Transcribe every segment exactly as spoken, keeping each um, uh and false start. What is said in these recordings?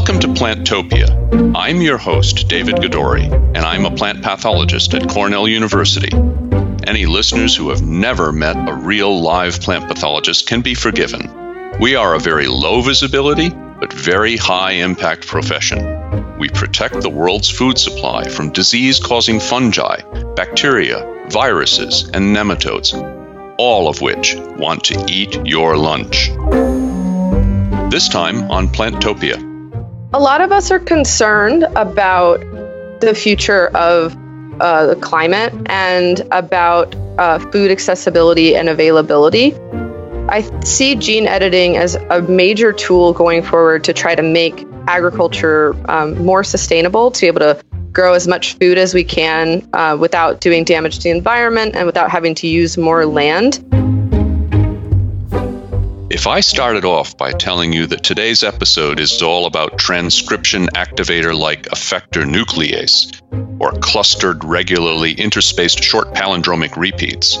Welcome to Plantopia. I'm your host, David Gadoury, and I'm a plant pathologist at Cornell University. Any listeners who have never met a real live plant pathologist can be forgiven. We are a very low visibility, but very high impact profession. We protect the world's food supply from disease-causing fungi, bacteria, viruses, and nematodes, all of which want to eat your lunch. This time on Plantopia. A lot of us are concerned about the future of uh, the climate and about uh, food accessibility and availability. I see gene editing as a major tool going forward to try to make agriculture um, more sustainable, to be able to grow as much food as we can uh, without doing damage to the environment and without having to use more land. If I started off by telling you that today's episode is all about transcription activator-like effector nuclease, or clustered, regularly interspaced short palindromic repeats,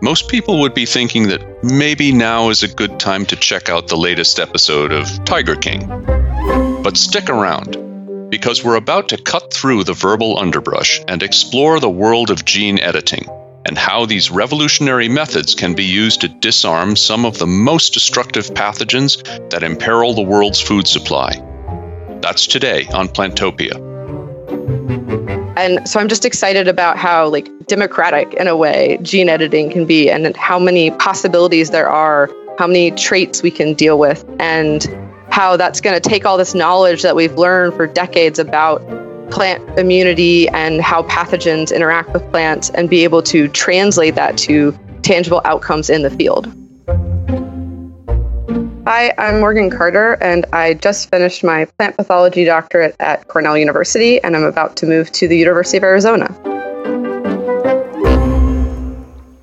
most people would be thinking that maybe now is a good time to check out the latest episode of Tiger King. But stick around, because we're about to cut through the verbal underbrush and explore the world of gene editing, and how these revolutionary methods can be used to disarm some of the most destructive pathogens that imperil the world's food supply. That's today on Plantopia. And so I'm just excited about how, like, democratic, in a way, gene editing can be, and how many possibilities there are, how many traits we can deal with, and how that's going to take all this knowledge that we've learned for decades about plant immunity and how pathogens interact with plants and be able to translate that to tangible outcomes in the field. Hi, I'm Morgan Carter, and I just finished my plant pathology doctorate at Cornell University, and I'm about to move to the University of Arizona.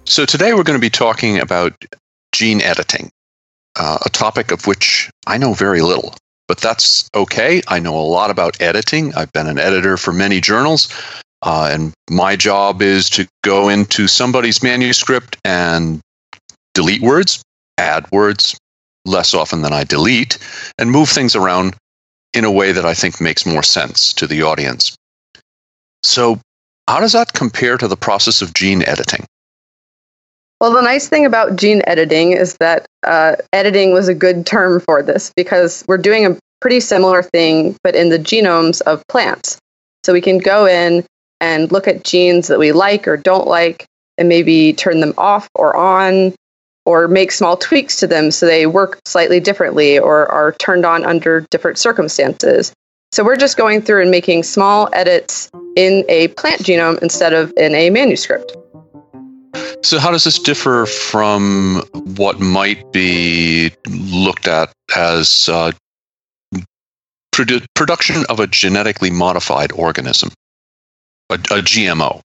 So today we're going to be talking about gene editing, uh, a topic of which I know very little. But that's okay. I know a lot about editing. I've been an editor for many journals, uh, and my job is to go into somebody's manuscript and delete words, add words, less often than I delete, and move things around in a way that I think makes more sense to the audience. So how does that compare to the process of gene editing? Well, the nice thing about gene editing is that uh, editing was a good term for this, because we're doing a pretty similar thing, but in the genomes of plants. So we can go in and look at genes that we like or don't like, and maybe turn them off or on, or make small tweaks to them so they work slightly differently or are turned on under different circumstances. So we're just going through and making small edits in a plant genome instead of in a manuscript. So how does this differ from what might be looked at as uh, produ- production of a genetically modified organism, a, a G M O?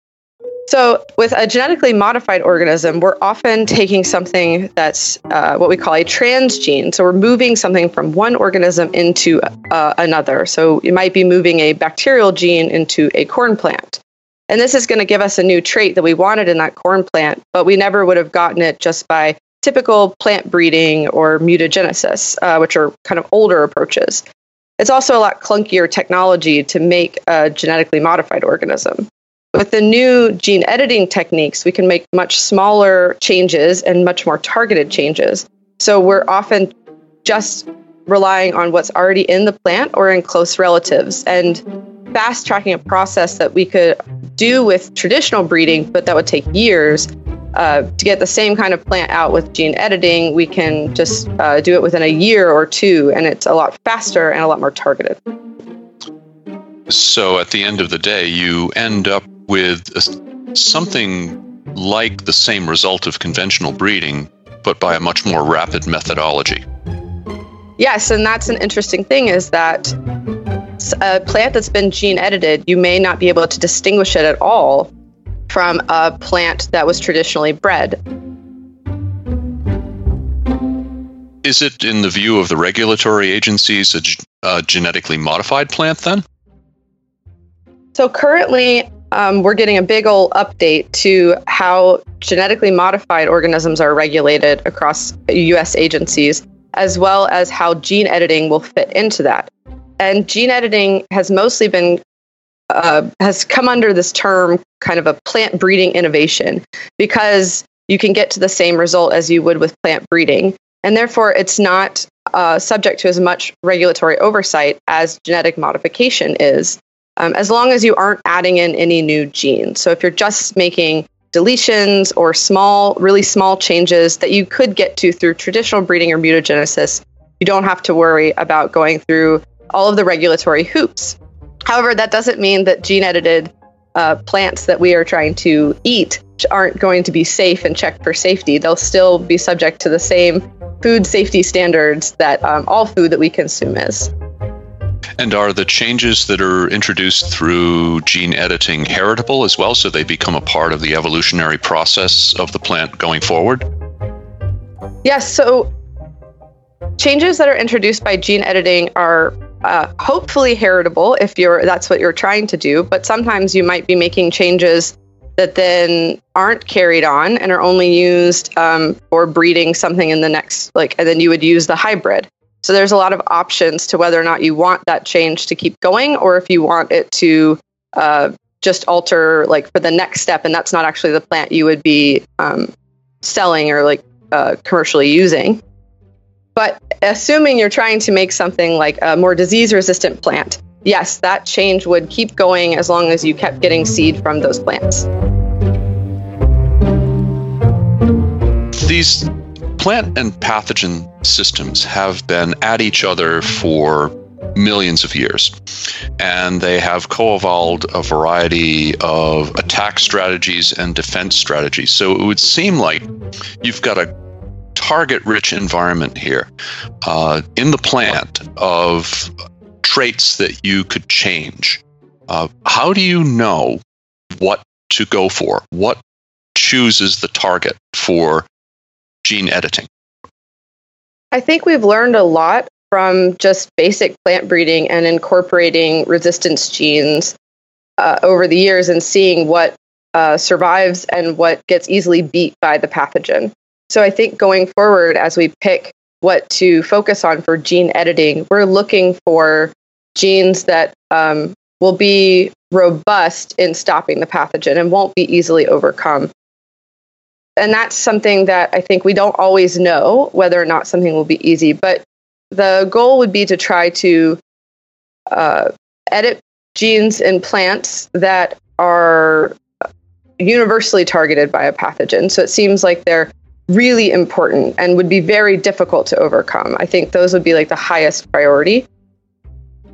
So with a genetically modified organism, we're often taking something that's uh, what we call a transgene. So we're moving something from one organism into uh, another. So you might be moving a bacterial gene into a corn plant. And this is going to give us a new trait that we wanted in that corn plant, but we never would have gotten it just by typical plant breeding or mutagenesis, uh, which are kind of older approaches. It's also a lot clunkier technology to make a genetically modified organism. With the new gene editing techniques, we can make much smaller changes and much more targeted changes. So we're often just relying on what's already in the plant or in close relatives, and fast tracking a process that we could do with traditional breeding, but that would take years uh, to get the same kind of plant out. With gene editing, we can just uh, do it within a year or two, and it's a lot faster and a lot more targeted. So at the end of the day, you end up with a, something like the same result of conventional breeding, but by a much more rapid methodology. Yes, and that's an interesting thing, is that a plant that's been gene edited, you may not be able to distinguish it at all from a plant that was traditionally bred. Is it, in the view of the regulatory agencies, a, a genetically modified plant then? So currently, um, we're getting a big old update to how genetically modified organisms are regulated across U S agencies, as well as how gene editing will fit into that. And gene editing has mostly been, uh, has come under this term kind of a plant breeding innovation, because you can get to the same result as you would with plant breeding. And therefore, it's not uh, subject to as much regulatory oversight as genetic modification is, um, as long as you aren't adding in any new genes. So if you're just making deletions or small, really small changes that you could get to through traditional breeding or mutagenesis, you don't have to worry about going through all of the regulatory hoops. However, that doesn't mean that gene-edited uh, plants that we are trying to eat aren't going to be safe and checked for safety. They'll still be subject to the same food safety standards that um, all food that we consume is. And are the changes that are introduced through gene editing heritable as well, so they become a part of the evolutionary process of the plant going forward? Yes, so changes that are introduced by gene editing are uh, hopefully heritable if you're that's what you're trying to do, but sometimes you might be making changes that then aren't carried on and are only used um, for breeding something in the next, like, and then you would use the hybrid. So there's a lot of options to whether or not you want that change to keep going, or if you want it to uh, just alter, like, for the next step, and that's not actually the plant you would be um, selling or like uh, commercially using. But assuming you're trying to make something like a more disease-resistant plant, yes, that change would keep going as long as you kept getting seed from those plants. These plant and pathogen systems have been at each other for millions of years, and they have co-evolved a variety of attack strategies and defense strategies. So it would seem like you've got a target-rich environment here uh, in the plant of traits that you could change. Uh, how do you know what to go for? What chooses the target for gene editing? I think we've learned a lot from just basic plant breeding and incorporating resistance genes uh, over the years and seeing what uh, survives and what gets easily beat by the pathogen. So I think going forward, as we pick what to focus on for gene editing, we're looking for genes that um, will be robust in stopping the pathogen and won't be easily overcome. And that's something that I think we don't always know whether or not something will be easy, but the goal would be to try to uh, edit genes in plants that are universally targeted by a pathogen. So it seems like they're really important and would be very difficult to overcome. I think those would be like the highest priority.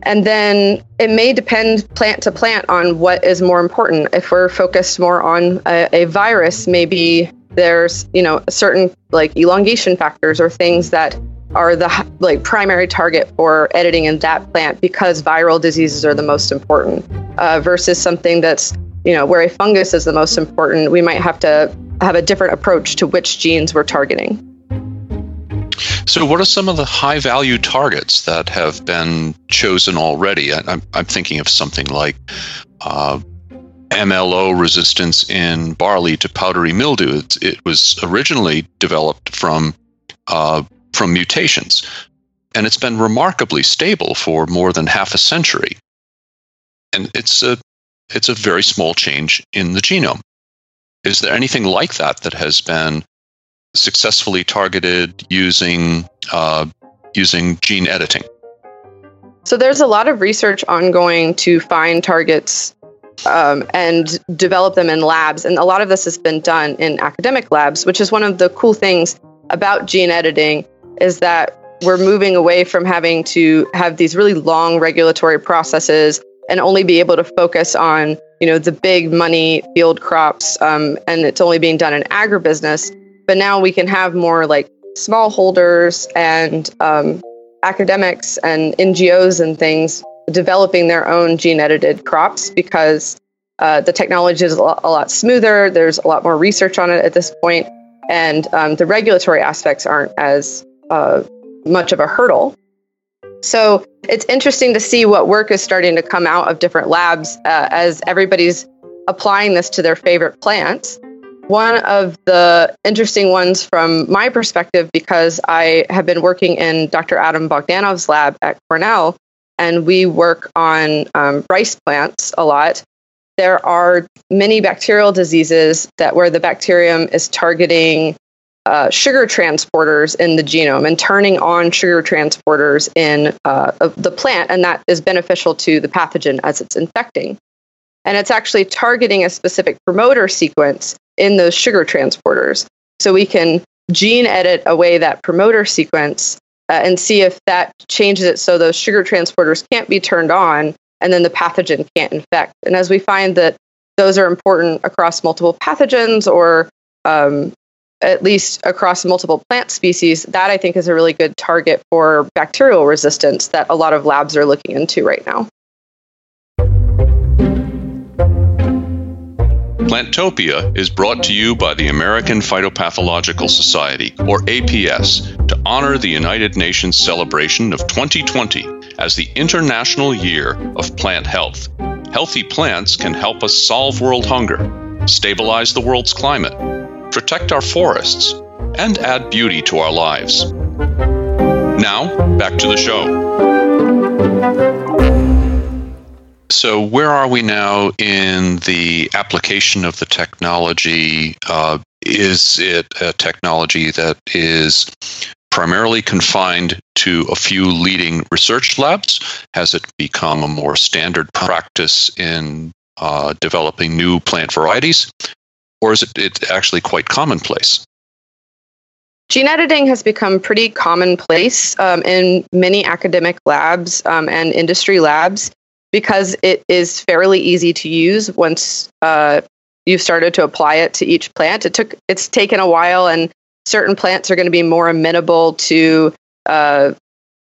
And then it may depend plant to plant on what is more important. If we're focused more on a, a virus, maybe there's, you know, certain like elongation factors or things that are the like primary target for editing in that plant because viral diseases are the most important uh, versus something that's, you know, where a fungus is the most important. We might have to have a different approach to which genes we're targeting. So what are some of the high-value targets that have been chosen already? I'm, I'm thinking of something like uh, M L O resistance in barley to powdery mildew. It, it was originally developed from uh, from mutations, and it's been remarkably stable for more than half a century. And it's a it's a very small change in the genome. Is there anything like that that has been successfully targeted using uh, using gene editing? So there's a lot of research ongoing to find targets um, and develop them in labs. And a lot of this has been done in academic labs, which is one of the cool things about gene editing is that we're moving away from having to have these really long regulatory processes and only be able to focus on, you know, the big money field crops, um, and it's only being done in agribusiness. But now we can have more like smallholders and um, academics and N G Os and things developing their own gene-edited crops because uh, the technology is a lot, a lot smoother. There's a lot more research on it at this point, and um, the regulatory aspects aren't as uh, much of a hurdle. So it's interesting to see what work is starting to come out of different labs uh, as everybody's applying this to their favorite plants. One of the interesting ones from my perspective, because I have been working in Doctor Adam Bogdanov's lab at Cornell, and we work on um, rice plants a lot, there are many bacterial diseases that where the bacterium is targeting uh, sugar transporters in the genome and turning on sugar transporters in uh, the plant, and that is beneficial to the pathogen as it's infecting. And it's actually targeting a specific promoter sequence in those sugar transporters. So we can gene edit away that promoter sequence uh, and see if that changes it so those sugar transporters can't be turned on and then the pathogen can't infect. And as we find that those are important across multiple pathogens or um, at least across multiple plant species, that I think is a really good target for bacterial resistance that a lot of labs are looking into right now. Plantopia is brought to you by the American Phytopathological Society, or A P S, to honor the United Nations celebration of twenty twenty as the International Year of Plant Health. Healthy plants can help us solve world hunger, stabilize the world's climate, protect our forests, and add beauty to our lives. Now, back to the show. So where are we now in the application of the technology? Uh, is it a technology that is primarily confined to a few leading research labs? Has it become a more standard practice in uh, developing new plant varieties? Or is it, it actually quite commonplace? Gene editing has become pretty commonplace um, in many academic labs um, and industry labs, because it is fairly easy to use once uh, you've started to apply it to each plant. It took it's taken a while, and certain plants are going to be more amenable to uh,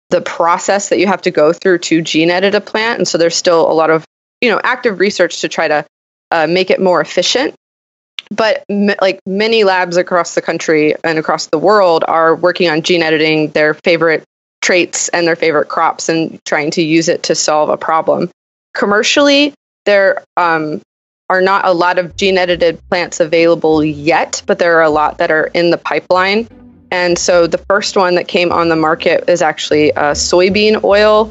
the process that you have to go through to gene edit a plant. And so there's still a lot of you know active research to try to uh, make it more efficient. But m- like many labs across the country and across the world are working on gene editing their favorite traits and their favorite crops and trying to use it to solve a problem. Commercially, there um, are not a lot of gene-edited plants available yet, but there are a lot that are in the pipeline. And so the first one that came on the market is actually uh, soybean oil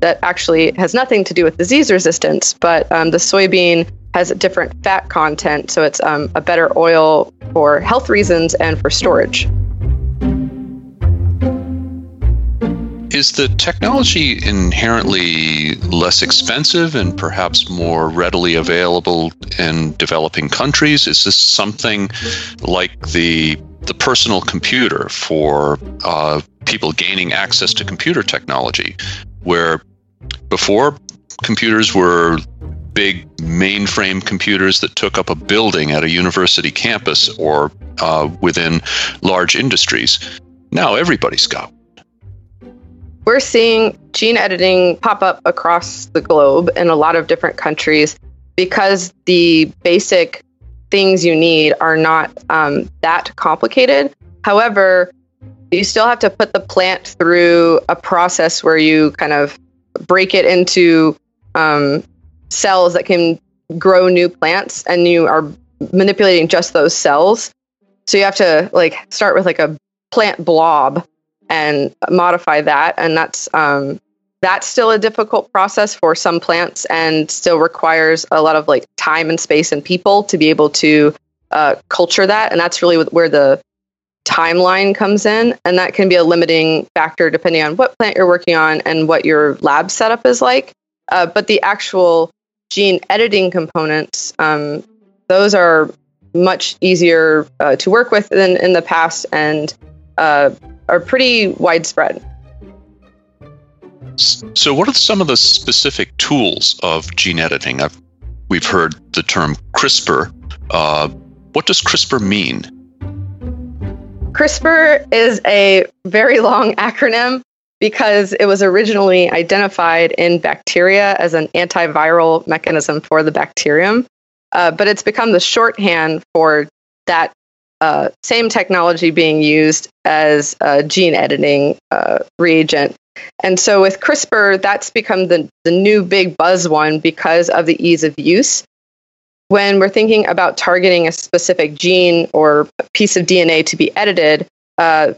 that actually has nothing to do with disease resistance, but um, the soybean has a different fat content, so it's um, a better oil for health reasons and for storage. Is the technology inherently less expensive and perhaps more readily available in developing countries? Is this something like the the personal computer for uh, people gaining access to computer technology, where before computers were big mainframe computers that took up a building at a university campus or uh, within large industries? Now everybody's got one. We're seeing gene editing pop up across the globe in a lot of different countries because the basic things you need are not um, that complicated. However, you still have to put the plant through a process where you kind of break it into um, cells that can grow new plants, and you are manipulating just those cells. So you have to like start with like a plant blob and modify that, and that's um, that's still a difficult process for some plants, and still requires a lot of like time and space and people to be able to uh, culture that, and that's really where the timeline comes in, and that can be a limiting factor depending on what plant you're working on and what your lab setup is like. Uh, but the actual gene editing components, um, those are much easier uh, to work with than in the past, and uh, are pretty widespread. So what are some of the specific tools of gene editing? I've, we've heard the term CRISPR. Uh, what does CRISPR mean? CRISPR is a very long acronym because it was originally identified in bacteria as an antiviral mechanism for the bacterium, uh, but it's become the shorthand for that Uh, same technology being used as a gene editing uh, reagent. And so with CRISPR, that's become the, the new big buzz one because of the ease of use. When we're thinking about targeting a specific gene or piece of D N A to be edited, uh,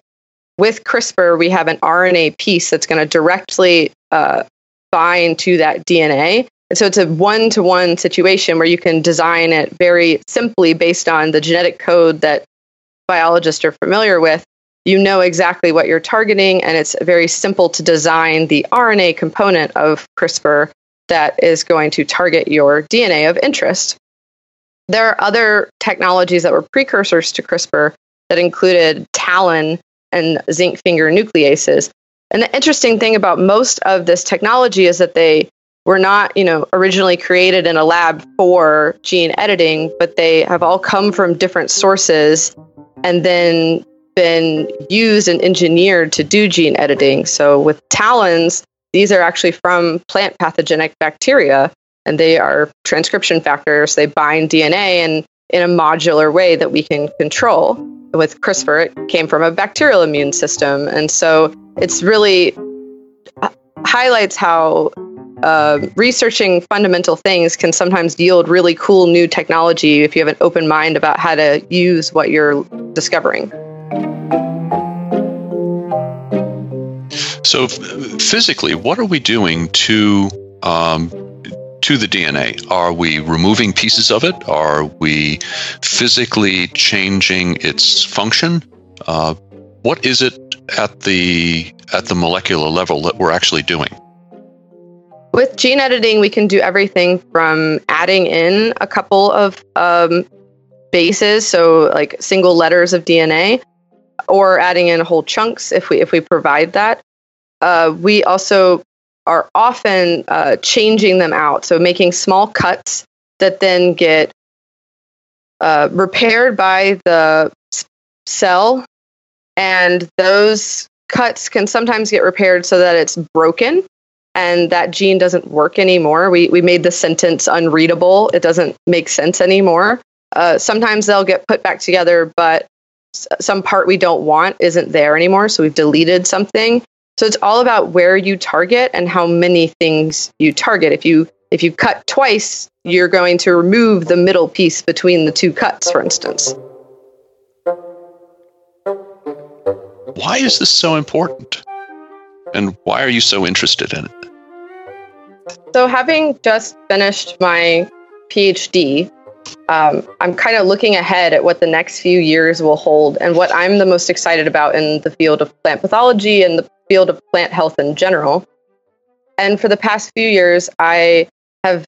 with CRISPR, we have an R N A piece that's going to directly uh, bind to that D N A. And so it's a one-to-one situation where you can design it very simply based on the genetic code that biologists are familiar with. You know exactly what you're targeting, and it's very simple to design the R N A component of CRISPR that is going to target your D N A of interest. There are other technologies that were precursors to CRISPR that included TALON and zinc finger nucleases. And the interesting thing about most of this technology is that they were not, you know, originally created in a lab for gene editing, but they have all come from different sources and then been used and engineered to do gene editing. So with TALONs, these are actually from plant pathogenic bacteria, and they are transcription factors. They bind D N A and in a modular way that we can control. With CRISPR, it came from a bacterial immune system. And so it's really uh, highlights how uh, researching fundamental things can sometimes yield really cool new technology if you have an open mind about how to use what you're discovering. So physically, what are we doing to um, to the D N A? Are we removing pieces of it? Are we physically changing its function? Uh, what is it at the at the molecular level that we're actually doing? With gene editing, we can do everything from adding in a couple of um, bases, so like single letters of D N A, or adding in whole chunks if we if we provide that. Uh, we also are often uh, changing them out, so making small cuts that then get uh, repaired by the cell, and those cuts can sometimes get repaired so that it's broken and that gene doesn't work anymore. We we made the sentence unreadable; it doesn't make sense anymore. Uh, sometimes they'll get put back together, but s- some part we don't want isn't there anymore, so we've deleted something. So it's all about where you target and how many things you target. If you if you cut twice, you're going to remove the middle piece between the two cuts, for instance. Why is this so important? And why are you so interested in it? So having just finished my PhD, um, I'm kind of looking ahead at what the next few years will hold and what I'm the most excited about in the field of plant pathology and the field of plant health in general. And for the past few years, I have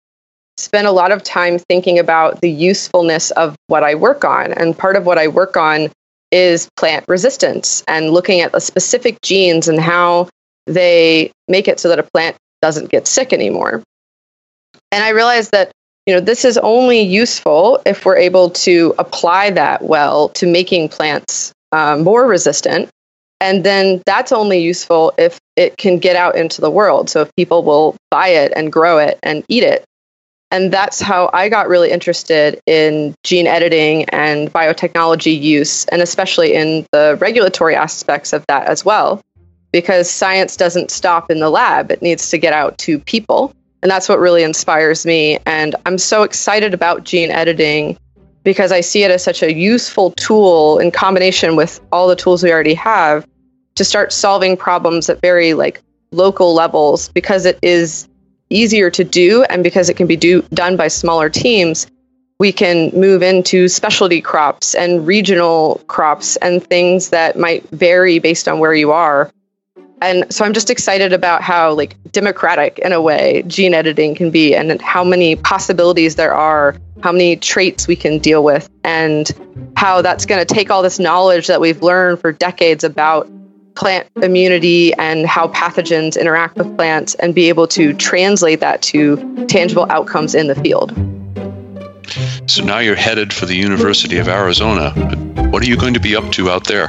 spent a lot of time thinking about the usefulness of what I work on. And part of what I work on is plant resistance and looking at the specific genes and how they make it so that a plant doesn't get sick anymore. And I realized that, you know, this is only useful if we're able to apply that well to making plants uh, more resistant. And then that's only useful if it can get out into the world. So if people will buy it and grow it and eat it. And that's how I got really interested in gene editing and biotechnology use, and especially in the regulatory aspects of that as well, because science doesn't stop in the lab. It needs to get out to people. And that's what really inspires me. And I'm so excited about gene editing because I see it as such a useful tool in combination with all the tools we already have to start solving problems at very like local levels, because it is easier to do and because it can be do, done by smaller teams. We can move into specialty crops and regional crops and things that might vary based on where you are. And so I'm just excited about how like democratic in a way gene editing can be, and how many possibilities there are, how many traits we can deal with, and how that's going to take all this knowledge that we've learned for decades about plant immunity and how pathogens interact with plants and be able to translate that to tangible outcomes in the field. So now you're headed for the University of Arizona. What are you going to be up to out there?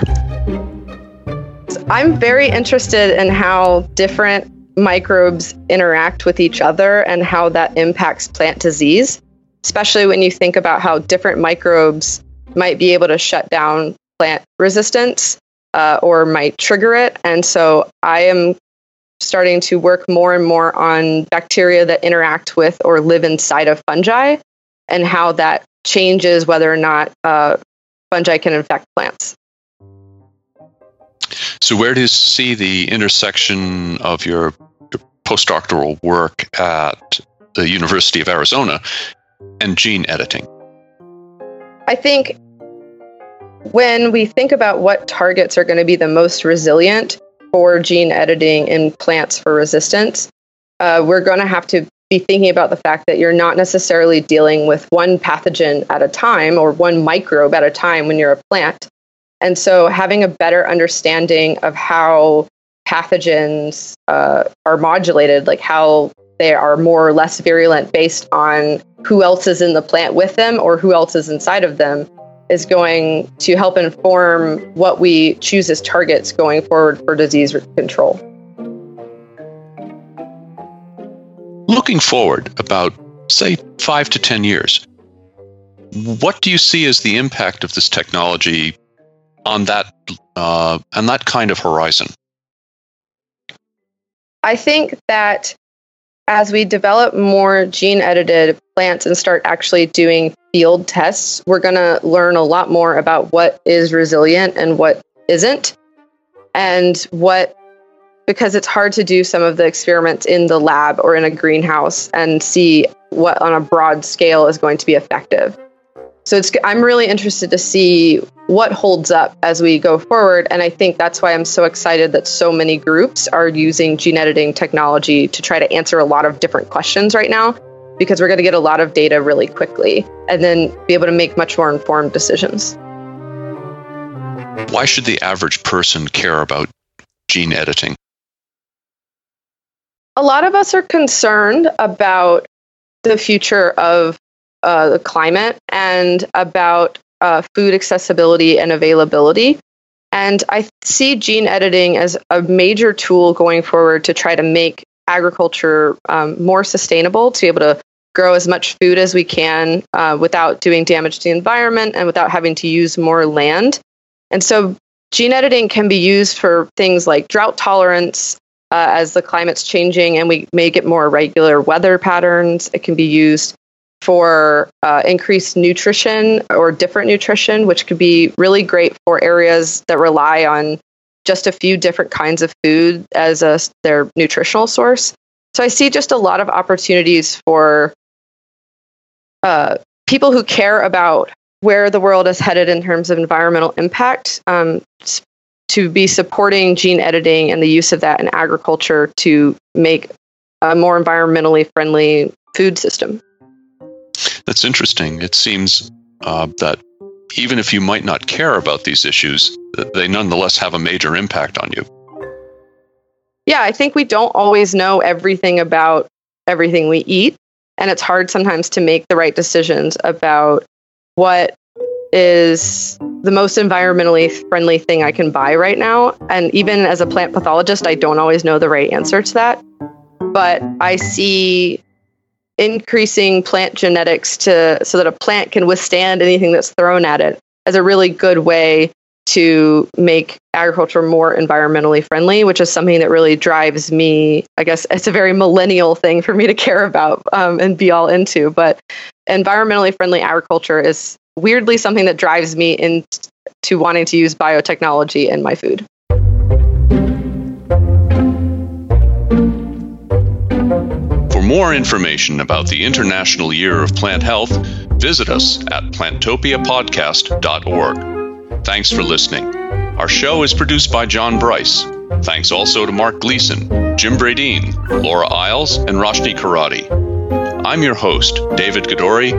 I'm very interested in how different microbes interact with each other and how that impacts plant disease, especially when you think about how different microbes might be able to shut down plant resistance uh, or might trigger it. And so I am starting to work more and more on bacteria that interact with or live inside of fungi and how that changes whether or not uh, fungi can infect plants. So where do you see the intersection of your postdoctoral work at the University of Arizona and gene editing? I think when we think about what targets are going to be the most resilient for gene editing in plants for resistance, uh, we're going to have to be thinking about the fact that you're not necessarily dealing with one pathogen at a time or one microbe at a time when you're a plant. And so having a better understanding of how pathogens uh, are modulated, like how they are more or less virulent based on who else is in the plant with them or who else is inside of them, is going to help inform what we choose as targets going forward for disease control. Looking forward about, say, five to ten years, what do you see as the impact of this technology on that uh, on that kind of horizon? I think that as we develop more gene-edited plants and start actually doing field tests, we're going to learn a lot more about what is resilient and what isn't, and what, because it's hard to do some of the experiments in the lab or in a greenhouse and see what on a broad scale is going to be effective. So it's, I'm really interested to see what holds up as we go forward. And I think that's why I'm so excited that so many groups are using gene editing technology to try to answer a lot of different questions right now, because we're going to get a lot of data really quickly and then be able to make much more informed decisions. Why should the average person care about gene editing? A lot of us are concerned about the future of uh, the climate and about uh, food accessibility and availability. And I see gene editing as a major tool going forward to try to make agriculture um, more sustainable, to be able to grow as much food as we can uh, without doing damage to the environment and without having to use more land. And so gene editing can be used for things like drought tolerance. Uh, as the climate's changing and we may get more regular weather patterns, it can be used for uh, increased nutrition or different nutrition, which could be really great for areas that rely on just a few different kinds of food as a, their nutritional source. So I see just a lot of opportunities for uh, people who care about where the world is headed in terms of environmental impact, um, to be supporting gene editing and the use of that in agriculture to make a more environmentally friendly food system. That's interesting. It seems uh, that even if you might not care about these issues, they nonetheless have a major impact on you. Yeah, I think we don't always know everything about everything we eat, and it's hard sometimes to make the right decisions about what is the most environmentally friendly thing I can buy right now. And even as a plant pathologist, I don't always know the right answer to that. But I see increasing plant genetics to so that a plant can withstand anything that's thrown at it as a really good way to make agriculture more environmentally friendly, which is something that really drives me. I guess it's a very millennial thing for me to care about um, and be all into. But environmentally friendly agriculture is weirdly something that drives me into wanting to use biotechnology in my food. For more information about the International Year of Plant Health, visit us at plantopia podcast dot org. Thanks for listening. Our show is produced by John Bryce. Thanks also to Mark Gleason, Jim Bradine, Laura Isles, and Roshni Karadi. I'm your host, David Gadoury,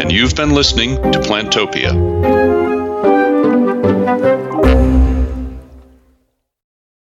and you've been listening to Plantopia.